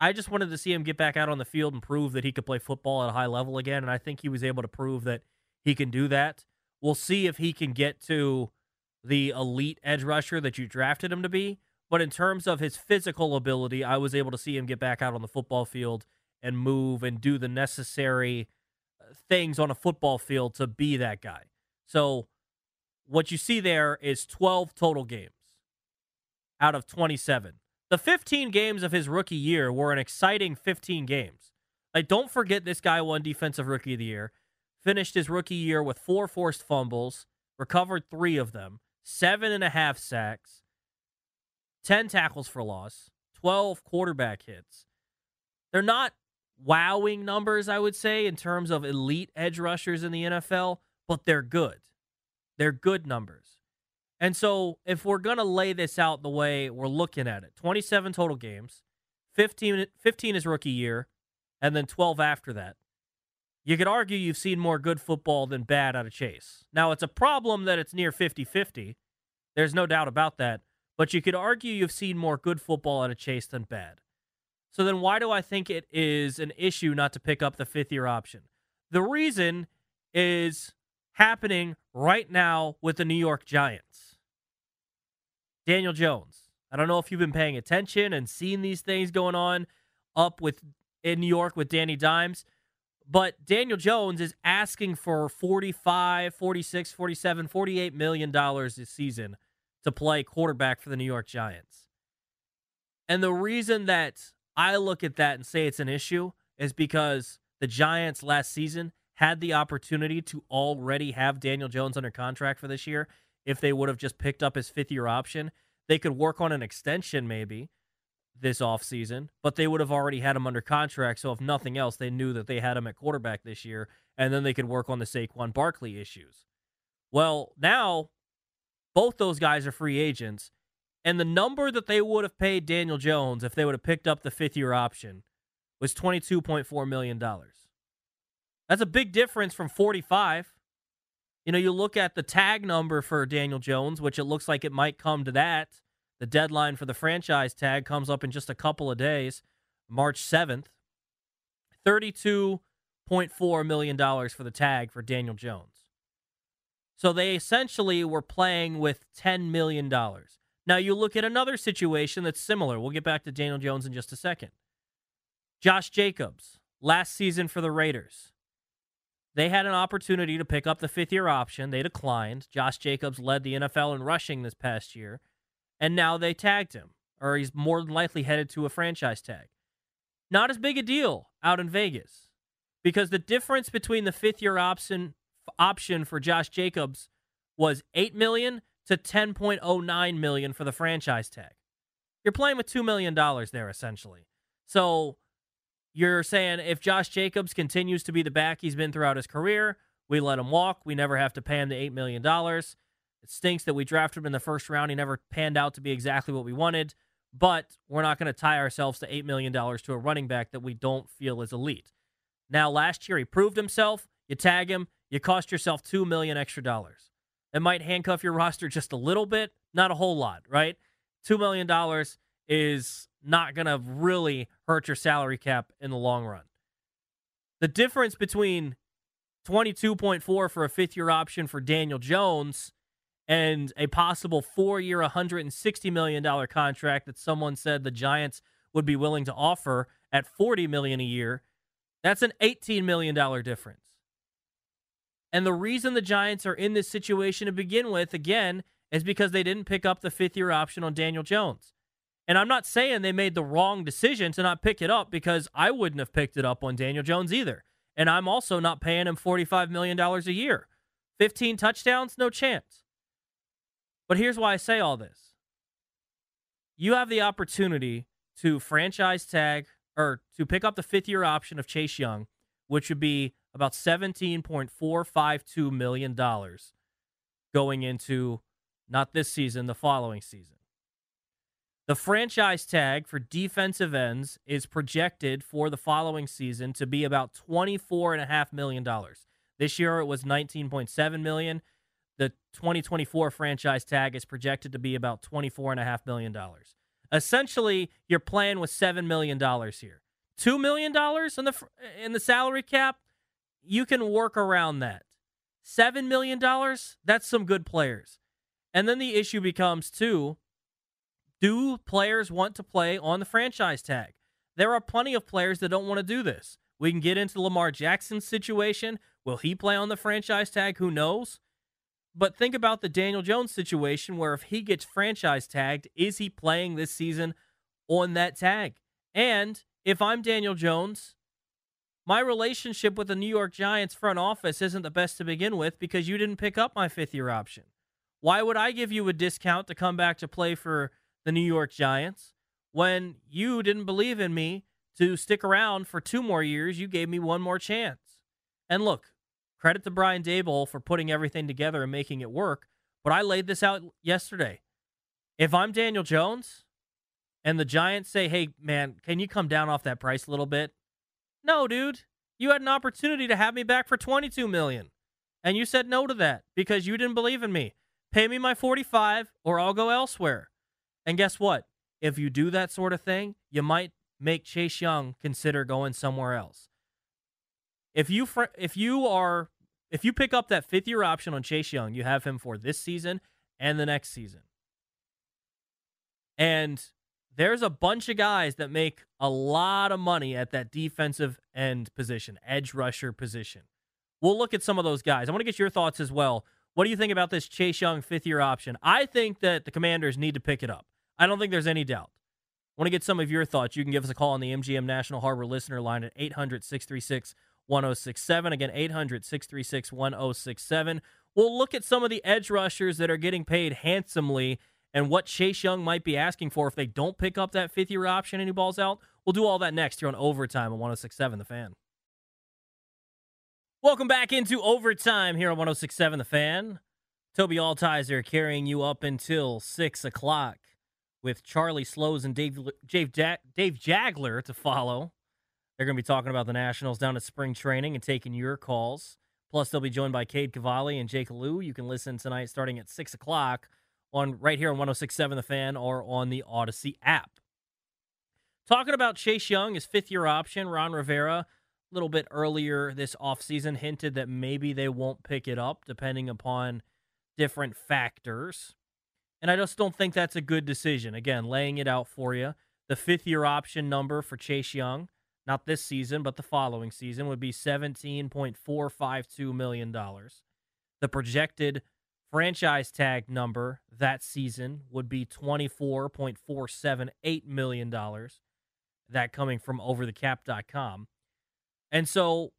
I just wanted to see him get back out on the field and prove that he could play football at a high level again, and I think he was able to prove that he can do that. We'll see if he can get to the elite edge rusher that you drafted him to be. But in terms of his physical ability, I was able to see him get back out on the football field and move and do the necessary things on a football field to be that guy. So what you see there is twelve total games out of twenty-seven. The fifteen games of his rookie year were an exciting fifteen games. Like, don't forget this guy won Defensive Rookie of the Year. Finished his rookie year with four forced fumbles, recovered three of them, seven and a half sacks, ten tackles for loss, twelve quarterback hits. They're not wowing numbers, I would say, in terms of elite edge rushers in the N F L, but they're good. They're good numbers. And so if we're going to lay this out the way we're looking at it, twenty-seven total games, fifteen, fifteen his rookie year, and then twelve after that. You could argue you've seen more good football than bad out of Chase. Now, it's a problem that it's near fifty-fifty. There's no doubt about that. But you could argue you've seen more good football out of Chase than bad. So then why do I think it is an issue not to pick up the fifth-year option? The reason is happening right now with the New York Giants. Daniel Jones. I don't know if you've been paying attention and seeing these things going on up with in New York with Danny Dimes. But Daniel Jones is asking for forty-five, forty-six, forty-seven, forty-eight million dollars this season to play quarterback for the New York Giants. And the reason that I look at that and say it's an issue is because the Giants last season had the opportunity to already have Daniel Jones under contract for this year if they would have just picked up his fifth-year option. They could work on an extension maybe this offseason, but they would have already had him under contract, so if nothing else, they knew that they had him at quarterback this year, and then they could work on the Saquon Barkley issues. Well, now, both those guys are free agents, and the number that they would have paid Daniel Jones if they would have picked up the fifth-year option was twenty-two point four million dollars. That's a big difference from forty-five. You know, you look at the tag number for Daniel Jones, which it looks like it might come to that. The deadline for the franchise tag comes up in just a couple of days, March seventh. thirty-two point four million dollars for the tag for Daniel Jones. So they essentially were playing with ten million dollars. Now you look at another situation that's similar. We'll get back to Daniel Jones in just a second. Josh Jacobs, last season for the Raiders. They had an opportunity to pick up the fifth-year option. They declined. Josh Jacobs led the N F L in rushing this past year, and now they tagged him, or he's more than likely headed to a franchise tag. Not as big a deal out in Vegas, because the difference between the fifth-year option option for Josh Jacobs was eight million dollars to ten point oh nine million dollars for the franchise tag. You're playing with two million dollars there, essentially. So you're saying if Josh Jacobs continues to be the back he's been throughout his career, we let him walk. We never have to pay him the eight million dollars. It stinks that we drafted him in the first round. He never panned out to be exactly what we wanted, but we're not going to tie ourselves to eight million dollars to a running back that we don't feel is elite. Now, last year, he proved himself. You tag him, you cost yourself two million dollars extra dollars. It might handcuff your roster just a little bit, not a whole lot, right? two million dollars is not going to really hurt your salary cap in the long run. The difference between twenty-two point four for a fifth-year option for Daniel Jones and a possible four-year one hundred sixty million dollars contract that someone said the Giants would be willing to offer at forty million dollars a year, that's an eighteen million dollars difference. And the reason the Giants are in this situation to begin with, again, is because they didn't pick up the fifth-year option on Daniel Jones. And I'm not saying they made the wrong decision to not pick it up, because I wouldn't have picked it up on Daniel Jones either. And I'm also not paying him forty-five million dollars a year. fifteen touchdowns, no chance. But here's why I say all this. You have the opportunity to franchise tag, or to pick up the fifth-year option of Chase Young, which would be about seventeen point four five two million dollars going into, not this season, the following season. The franchise tag for defensive ends is projected for the following season to be about twenty-four point five million dollars. This year it was nineteen point seven million dollars. The twenty twenty-four franchise tag is projected to be about twenty-four point five million dollars. Essentially, you're playing with seven million dollars here. two million dollars in the in the salary cap, you can work around that. seven million dollars, that's some good players. And then the issue becomes, too, do players want to play on the franchise tag? There are plenty of players that don't want to do this. We can get into Lamar Jackson's situation. Will he play on the franchise tag? Who knows? But think about the Daniel Jones situation, where if he gets franchise tagged, is he playing this season on that tag? And if I'm Daniel Jones, my relationship with the New York Giants front office isn't the best to begin with, because you didn't pick up my fifth-year option. Why would I give you a discount to come back to play for the New York Giants when you didn't believe in me to stick around for two more years? You gave me one more chance. And look, credit to Brian Daboll for putting everything together and making it work, but I laid this out yesterday. If I'm Daniel Jones and the Giants say, hey, man, can you come down off that price a little bit? No, dude. You had an opportunity to have me back for twenty-two million dollars, and you said no to that because you didn't believe in me. Pay me my forty-five or I'll go elsewhere. And guess what? If you do that sort of thing, you might make Chase Young consider going somewhere else. If you fr- if you are if you pick up that fifth year option on Chase Young, you have him for this season and the next season. And there's a bunch of guys that make a lot of money at that defensive end position, edge rusher position. We'll look at some of those guys. I want to get your thoughts as well. What do you think about this Chase Young fifth year option? I think that the Commanders need to pick it up. I don't think there's any doubt. I want to get some of your thoughts. You can give us a call on the M G M National Harbor listener line at eight hundred, six three six, one oh six seven. one oh six seven. Again, eight hundred, six three six, one oh six seven. We'll look at some of the edge rushers that are getting paid handsomely and what Chase Young might be asking for if they don't pick up that fifth-year option and he balls out. We'll do all that next here on Overtime on one oh six seven The Fan. Welcome back into Overtime here on one oh six seven The Fan. Toby Altizer carrying you up until six o'clock with Charlie Slows and Dave, Dave, Dave Jagler to follow. They're going to be talking about the Nationals down at spring training and taking your calls. Plus, they'll be joined by Cade Cavalli and Jake Alu. You can listen tonight starting at six o'clock on, right here on one oh six seven The Fan or on the Odyssey app. Talking about Chase Young, his fifth-year option, Ron Rivera, a little bit earlier this offseason, hinted that maybe they won't pick it up depending upon different factors. And I just don't think that's a good decision. Again, laying it out for you. The fifth-year option number for Chase Young, not this season, but the following season, would be seventeen point four five two million dollars. The projected franchise tag number that season would be twenty-four point four seven eight million dollars. That coming from over the cap dot com. And so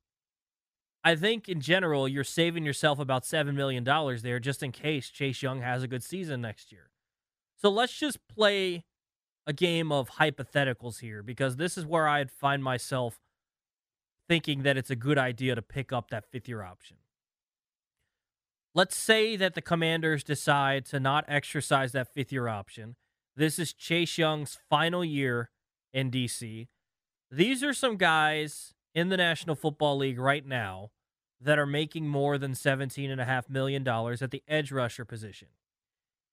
I think in general, you're saving yourself about seven million dollars there just in case Chase Young has a good season next year. So let's just play a game of hypotheticals here, because this is where I'd find myself thinking that it's a good idea to pick up that fifth-year option. Let's say that the Commanders decide to not exercise that fifth-year option. This is Chase Young's final year in D C. These are some guys in the National Football League right now that are making more than seventeen point five million dollars at the edge rusher position.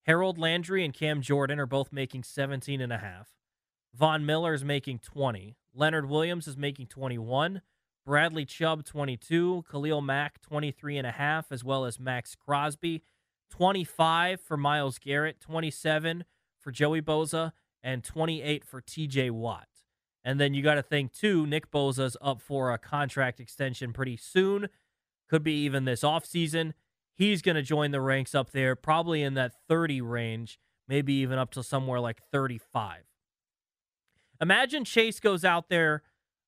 Harold Landry and Cam Jordan are both making seventeen point five. Von Miller is making twenty. Leonard Williams is making twenty-one. Bradley Chubb, twenty-two. Khalil Mack, twenty-three point five, as well as Max Crosby. twenty-five for Myles Garrett, twenty-seven for Joey Bosa, and twenty-eight for T J Watt. And then you got to think, too, Nick Bosa's up for a contract extension pretty soon. Could be even this offseason. He's going to join the ranks up there, probably in that thirty range, maybe even up to somewhere like thirty-five. Imagine Chase goes out there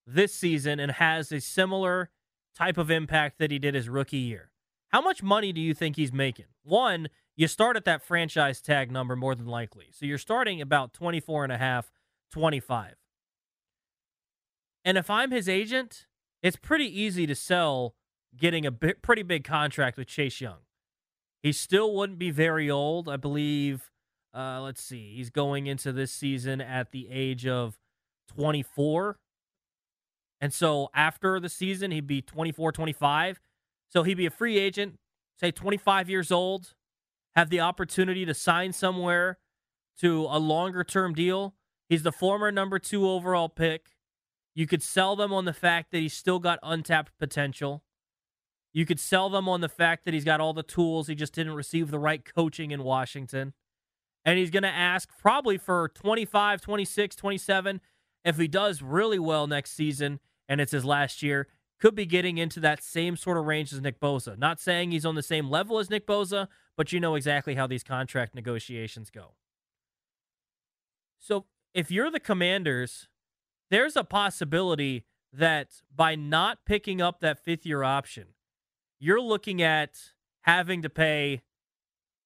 this season and has a similar type of impact that he did his rookie year. How much money do you think he's making? One, you start at that franchise tag number more than likely. So you're starting about twenty-four and a half, twenty-five. And if I'm his agent, it's pretty easy to sell getting a bit, pretty big contract with Chase Young. He still wouldn't be very old. I believe, uh, let's see, he's going into this season at the age of twenty-four. And so after the season, he'd be twenty-four, twenty-five. So he'd be a free agent, say twenty-five years old, have the opportunity to sign somewhere to a longer-term deal. He's the former number two overall pick. You could sell them on the fact that he's still got untapped potential. You could sell them on the fact that he's got all the tools. He just didn't receive the right coaching in Washington. And he's going to ask probably for twenty-five, twenty-six, twenty-seven. If he does really well next season and it's his last year, could be getting into that same sort of range as Nick Bosa. Not saying he's on the same level as Nick Bosa, but you know exactly how these contract negotiations go. So if you're the Commanders, there's a possibility that by not picking up that fifth-year option, you're looking at having to pay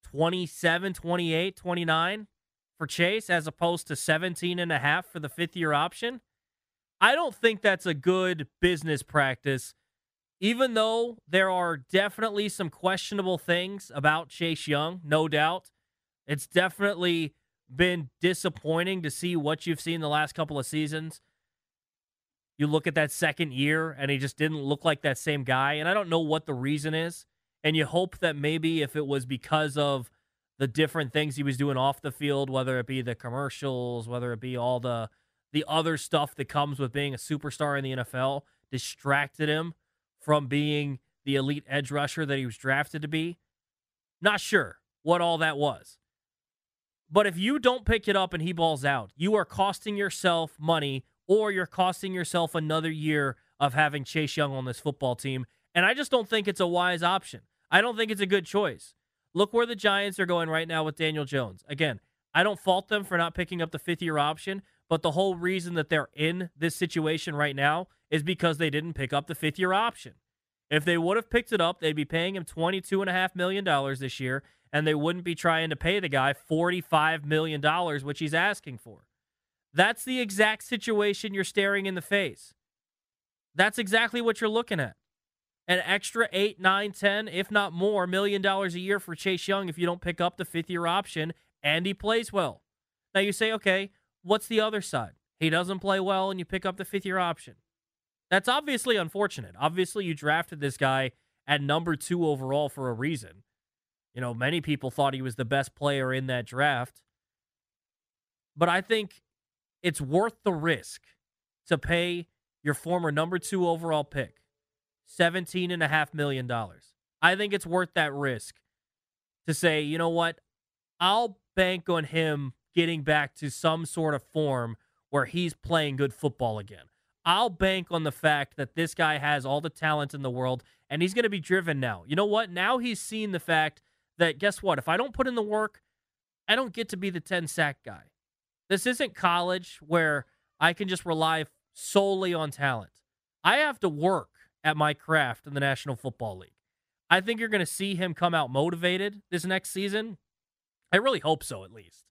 twenty-seven, twenty-eight, twenty-nine for Chase as opposed to seventeen and a half for the fifth-year option. I don't think that's a good business practice, even though there are definitely some questionable things about Chase Young, no doubt. It's definitely been disappointing to see what you've seen the last couple of seasons. You look at that second year, and he just didn't look like that same guy, and I don't know what the reason is, and you hope that maybe if it was because of the different things he was doing off the field, whether it be the commercials, whether it be all the the other stuff that comes with being a superstar in the N F L, distracted him from being the elite edge rusher that he was drafted to be. Not sure what all that was. But if you don't pick it up and he balls out, you are costing yourself money, or you're costing yourself another year of having Chase Young on this football team. And I just don't think it's a wise option. I don't think it's a good choice. Look where the Giants are going right now with Daniel Jones. Again, I don't fault them for not picking up the fifth-year option, but the whole reason that they're in this situation right now is because they didn't pick up the fifth-year option. If they would have picked it up, they'd be paying him twenty-two point five million dollars this year, and they wouldn't be trying to pay the guy forty-five million dollars, which he's asking for. That's the exact situation you're staring in the face. That's exactly what you're looking at. An extra eight, nine, ten, if not more, million dollars a year for Chase Young if you don't pick up the fifth-year option and he plays well. Now you say, okay, what's the other side? He doesn't play well and you pick up the fifth-year option. That's obviously unfortunate. Obviously, you drafted this guy at number two overall for a reason. You know, many people thought he was the best player in that draft. But I think it's worth the risk to pay your former number two overall pick seventeen point five million dollars. I think it's worth that risk to say, you know what, I'll bank on him getting back to some sort of form where he's playing good football again. I'll bank on the fact that this guy has all the talent in the world, and he's going to be driven now. You know what? Now he's seen the fact that, guess what? If I don't put in the work, I don't get to be the ten-sack guy. This isn't college where I can just rely solely on talent. I have to work at my craft in the National Football League. I think you're going to see him come out motivated this next season. I really hope so, at least.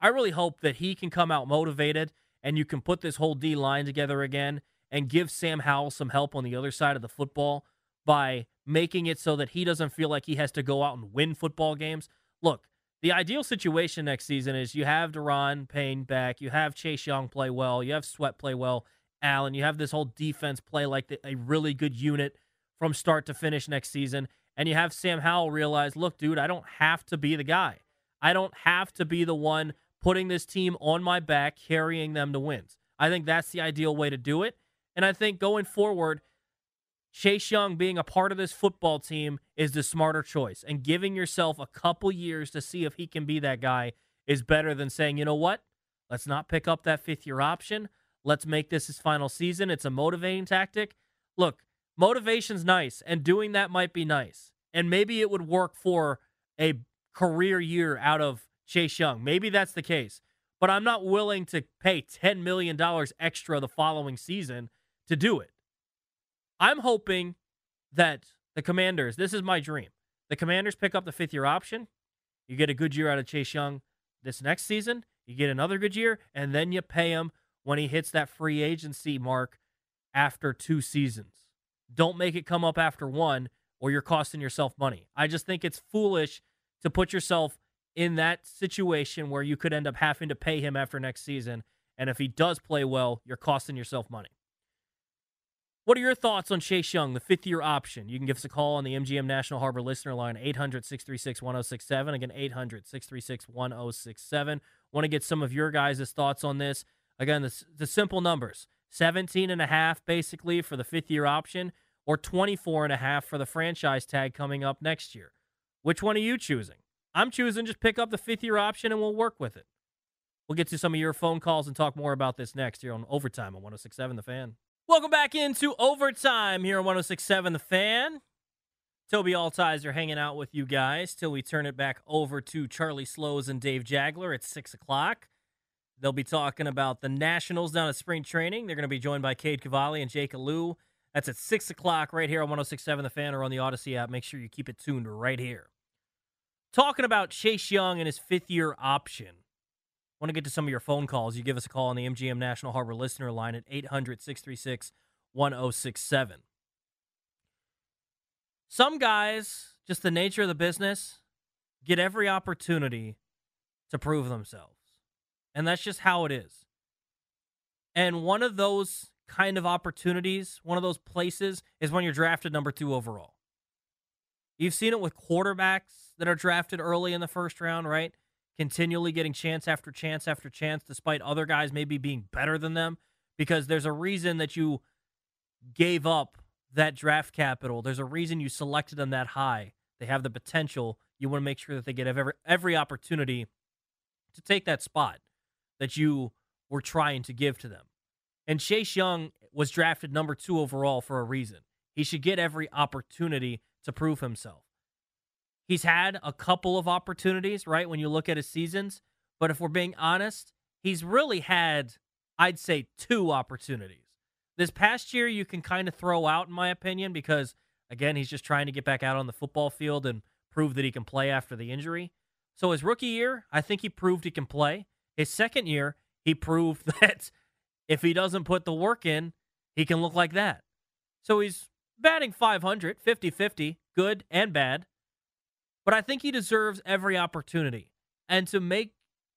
I really hope that he can come out motivated and you can put this whole D-line together again and give Sam Howell some help on the other side of the football by making it so that he doesn't feel like he has to go out and win football games. Look, the ideal situation next season is you have Daron Payne back, you have Chase Young play well, you have Sweat play well, Allen, you have this whole defense play like the, a really good unit from start to finish next season, and you have Sam Howell realize, look, dude, I don't have to be the guy. I don't have to be the one putting this team on my back, carrying them to wins. I think that's the ideal way to do it. And I think going forward, Chase Young being a part of this football team is the smarter choice. And giving yourself a couple years to see if he can be that guy is better than saying, you know what, let's not pick up that fifth-year option. Let's make this his final season. It's a motivating tactic. Look, motivation's nice, and doing that might be nice. And maybe it would work for a career year out of Chase Young. Maybe that's the case. But I'm not willing to pay ten million dollars extra the following season to do it. I'm hoping that the Commanders, this is my dream, the Commanders pick up the fifth-year option. You get a good year out of Chase Young this next season. You get another good year, and then you pay him when he hits that free agency mark after two seasons. Don't make it come up after one or you're costing yourself money. I just think it's foolish to put yourself in that situation where you could end up having to pay him after next season. And if he does play well, you're costing yourself money. What are your thoughts on Chase Young, the fifth-year option? You can give us a call on the M G M National Harbor listener line, eight hundred, six three six, one oh six seven. Again, eight hundred, six three six, one oh six seven. Want to get some of your guys' thoughts on this. Again, the, the simple numbers, seventeen and a half basically for the fifth-year option or twenty-four and a half for the franchise tag coming up next year. Which one are you choosing? I'm choosing just pick up the fifth-year option and we'll work with it. We'll get to some of your phone calls and talk more about this next here on Overtime on one oh six point seven The Fan. Welcome back into Overtime here on one oh six point seven The Fan. Toby Altizer hanging out with you guys till we turn it back over to Charlie Slows and Dave Jagler at six o'clock. They'll be talking about the Nationals down at spring training. They're going to be joined by Cade Cavalli and Jake Alu. That's at six o'clock right here on one oh six point seven The Fan or on the Odyssey app. Make sure you keep it tuned right here. Talking about Chase Young and his fifth-year option. I want to get to some of your phone calls. You give us a call on the M G M National Harbor listener line at eight hundred, six three six, one oh six seven. Some guys, just the nature of the business, get every opportunity to prove themselves. And that's just how it is. And one of those kind of opportunities, one of those places, is when you're drafted number two overall. You've seen it with quarterbacks that are drafted early in the first round, right? Continually getting chance after chance after chance, despite other guys maybe being better than them, because there's a reason that you gave up that draft capital. There's a reason you selected them that high. They have the potential. You want to make sure that they get every, every opportunity to take that spot that you were trying to give to them. And Chase Young was drafted number two overall for a reason. He should get every opportunity to prove himself. He's had a couple of opportunities, right, when you look at his seasons. But if we're being honest, he's really had, I'd say, two opportunities. This past year you can kind of throw out, in my opinion, because, again, he's just trying to get back out on the football field and prove that he can play after the injury. So his rookie year, I think he proved he can play. His second year, he proved that if he doesn't put the work in, he can look like that. So he's batting five hundred, fifty-fifty, good and bad. But I think he deserves every opportunity. And to make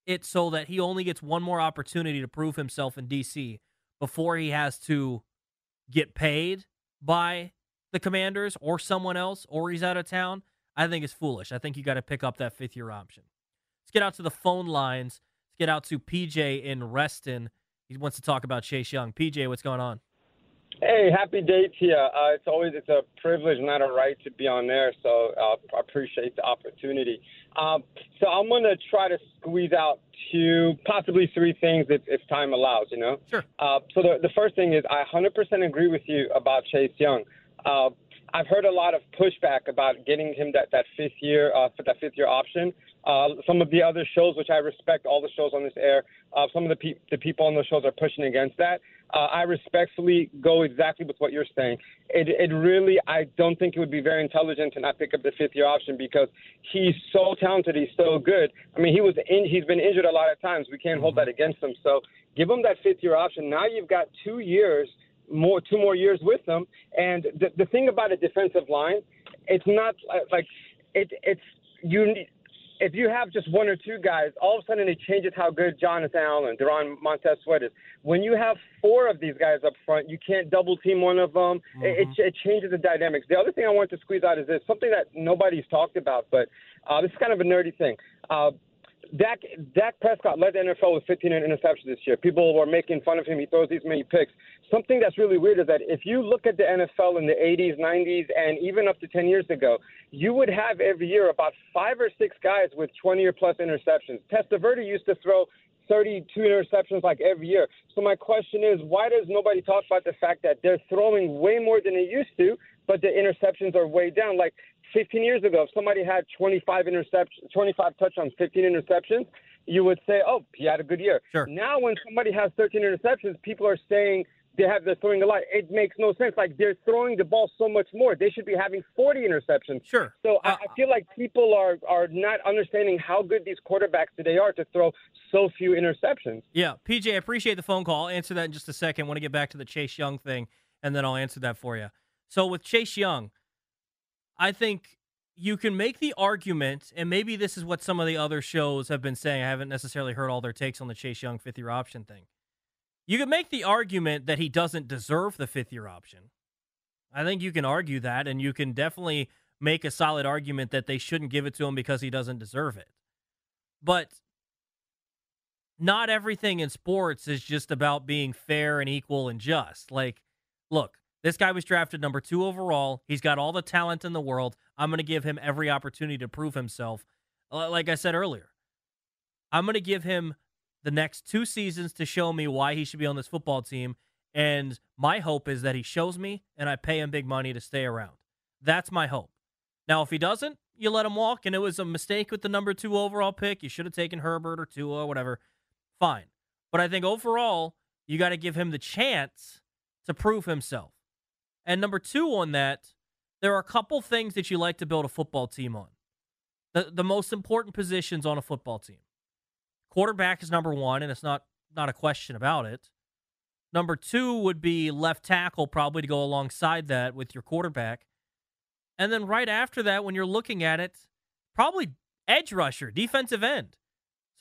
it so that he only gets one more opportunity to prove himself in D C before he has to get paid by the Commanders or someone else, or he's out of town, I think is foolish. I think you got to pick up that fifth-year option. Let's get out to the phone lines. Let's get out to P J in Reston. He wants to talk about Chase Young. P J, what's going on? Hey, happy days here. Uh, it's always it's a privilege, not a right, to be on there, so uh, I appreciate the opportunity. Um, so I'm going to try to squeeze out two, possibly three things if, if time allows, you know? Sure. Uh, so the, the first thing is I one hundred percent agree with you about Chase Young. Uh, I've heard a lot of pushback about getting him that, that fifth year uh, for that fifth year option. Uh, some of the other shows, which I respect, all the shows on this air, uh, some of the, pe- the people on those shows are pushing against that. Uh, I respectfully go exactly with what you're saying. It, it really, I don't think it would be very intelligent to not pick up the fifth year option because he's so talented, he's so good. I mean, he was in, he's been injured a lot of times. We can't hold that against him. So give him that fifth year option. Now you've got two years. More two more years with them, and the the thing about a defensive line, it's not like it it's you. If you have just one or two guys, all of a sudden it changes how good Jonathan Allen, Daron Montez Sweat is. When you have four of these guys up front, you can't double team one of them. Mm-hmm. It, it, it changes the dynamics. The other thing I want to squeeze out is this, something that nobody's talked about, but uh, this is kind of a nerdy thing. Uh, Dak, Dak Prescott led the N F L with fifteen interceptions this year. People were making fun of him. He throws these many picks. Something that's really weird is that if you look at the N F L in the eighties, nineties, and even up to ten years ago, you would have every year about five or six guys with twenty or plus interceptions. Testaverde used to throw thirty-two interceptions like every year. So my question is, why does nobody talk about the fact that they're throwing way more than they used to, but the interceptions are way down? Like fifteen years ago, if somebody had twenty-five interceptions, twenty-five touchdowns, fifteen interceptions, you would say, oh, he had a good year. Sure. Now when somebody has thirteen interceptions, people are saying they have, they're throwing a lot. It makes no sense. Like, they're throwing the ball so much more. They should be having forty interceptions. Sure. So uh, I, I feel like people are, are not understanding how good these quarterbacks today are to throw so few interceptions. Yeah, P J, I appreciate the phone call. I'll answer that in just a second. I want to get back to the Chase Young thing, and then I'll answer that for you. So with Chase Young, I think you can make the argument, and maybe this is what some of the other shows have been saying. I haven't necessarily heard all their takes on the Chase Young fifth-year option thing. You can make the argument that he doesn't deserve the fifth-year option. I think you can argue that, and you can definitely make a solid argument that they shouldn't give it to him because he doesn't deserve it. But not everything in sports is just about being fair and equal and just. Like, look, this guy was drafted number two overall. He's got all the talent in the world. I'm going to give him every opportunity to prove himself. Like I said earlier, I'm going to give him the next two seasons to show me why he should be on this football team. And my hope is that he shows me and I pay him big money to stay around. That's my hope. Now, if he doesn't, you let him walk. And it was a mistake with the number two overall pick. You should have taken Herbert or Tua or whatever. Fine. But I think overall, you got to give him the chance to prove himself. And number two on that, there are a couple things that you like to build a football team on. The the most important positions on a football team. Quarterback is number one, and it's not, not a question about it. Number two would be left tackle, probably to go alongside that with your quarterback. And then right after that, when you're looking at it, probably edge rusher, defensive end.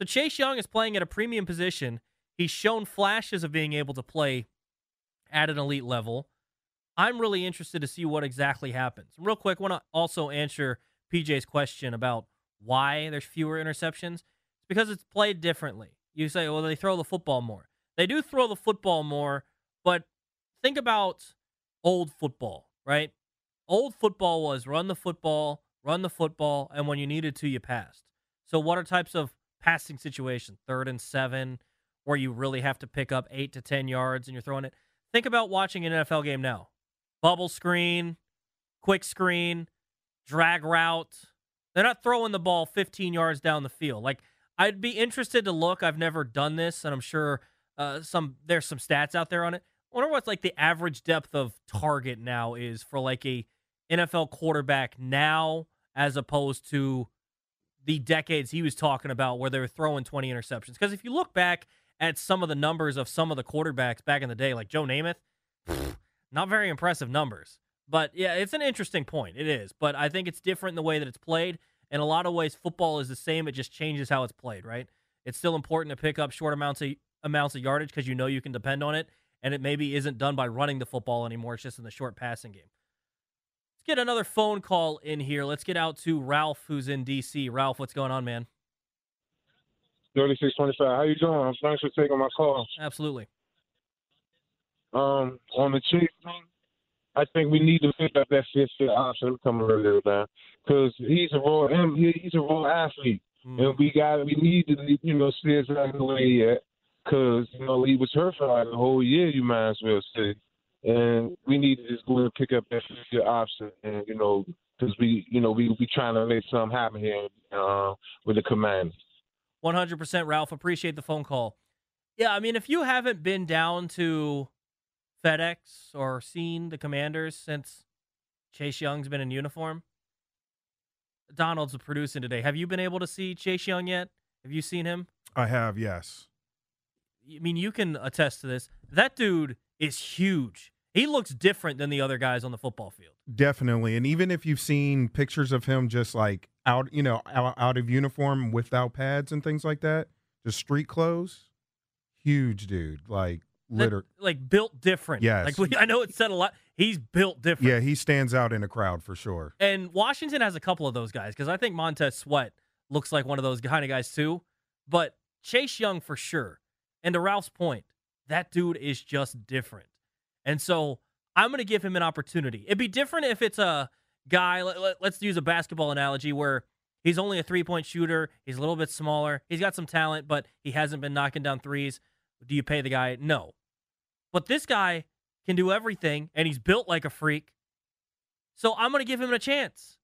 So Chase Young is playing at a premium position. He's shown flashes of being able to play at an elite level. I'm really interested to see what exactly happens. Real quick, I want to also answer P J's question about why there's fewer interceptions. It's because it's played differently. You say, well, they throw the football more. They do throw the football more, but think about old football, right? Old football was run the football, run the football, and when you needed to, you passed. So what are types of passing situations? Third and seven, where you really have to pick up eight to ten yards and you're throwing it. Think about watching an N F L game now. Bubble screen, quick screen, drag route. They're not throwing the ball fifteen yards down the field. Like, I'd be interested to look. I've never done this, and I'm sure uh, some there's some stats out there on it. I wonder what's like the average depth of target now is for like a N F L quarterback now as opposed to the decades he was talking about where they were throwing twenty interceptions. Because if you look back at some of the numbers of some of the quarterbacks back in the day, like Joe Namath, pfft, not very impressive numbers, but yeah, it's an interesting point. It is, but I think it's different in the way that it's played. In a lot of ways, football is the same. It just changes how it's played, right? It's still important to pick up short amounts of amounts of yardage because you know you can depend on it, and it maybe isn't done by running the football anymore. It's just in the short passing game. Let's get another phone call in here. Let's get out to Ralph, who's in D C. Ralph, what's going on, man? thirty-six twenty-five. How you doing? Thanks for taking my call. Absolutely. um, on the Chase thing, I think we need to pick up that fifth-fifth option. I'm coming right there now because he's a raw, he's a raw athlete, mm. and we got we need to you know see it right away yet because you know he was hurt for like the whole year. You might as well say, and we need to just go and pick up that fifth-fifth option, and you know because we you know we we trying to make something happen here uh, with the Commanders. one hundred percent, Ralph. Appreciate the phone call. Yeah, I mean, if you haven't been down to FedEx or seen the Commanders since Chase Young's been in uniform, Donald's producing today. Have you been able to see Chase Young yet? Have you seen him? I have, yes. I mean, you can attest to this. That dude is huge. He looks different than the other guys on the football field. Definitely. And even if you've seen pictures of him just like out, you know, out, out of uniform without pads and things like that, just street clothes. Huge dude, like literally, like built different. Yes, like I know it said a lot. He's built different. Yeah, he stands out in a crowd for sure. And Washington has a couple of those guys because I think Montez Sweat looks like one of those kind of guys too. But Chase Young for sure. And to Ralph's point, that dude is just different. And so I'm going to give him an opportunity. It'd be different if it's a guy. Let, let, let's use a basketball analogy where he's only a three-point shooter. He's a little bit smaller. He's got some talent, but he hasn't been knocking down threes. Do you pay the guy? No. But this guy can do everything, and he's built like a freak. So I'm going to give him a chance.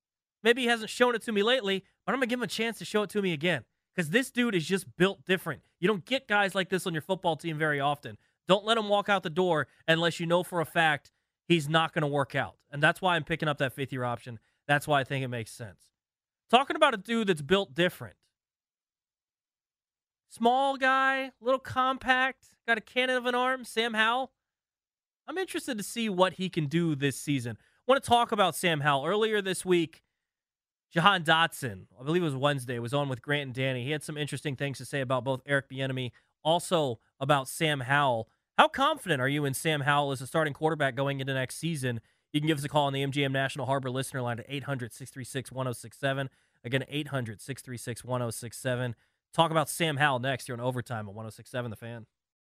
Maybe he hasn't shown it to me lately, but I'm going to give him a chance to show it to me again because this dude is just built different. You don't get guys like this on your football team very often. Don't let him walk out the door unless you know for a fact he's not going to work out. And that's why I'm picking up that fifth-year option. That's why I think it makes sense. Talking about a dude that's built different. Small guy, little compact, got a cannon of an arm, Sam Howell. I'm interested to see what he can do this season. I want to talk about Sam Howell. Earlier this week, Jahan Dotson, I believe it was Wednesday, was on with Grant and Danny. He had some interesting things to say about both Eric Bieniemy, also about Sam Howell. How confident are you in Sam Howell as a starting quarterback going into next season? You can give us a call on the M G M National Harbor listener line at eight hundred, six three six, one oh six seven. Again, eight hundred, six three six, one oh six seven. Talk about Sam Howell next here on Overtime on one oh six point seven The Fan.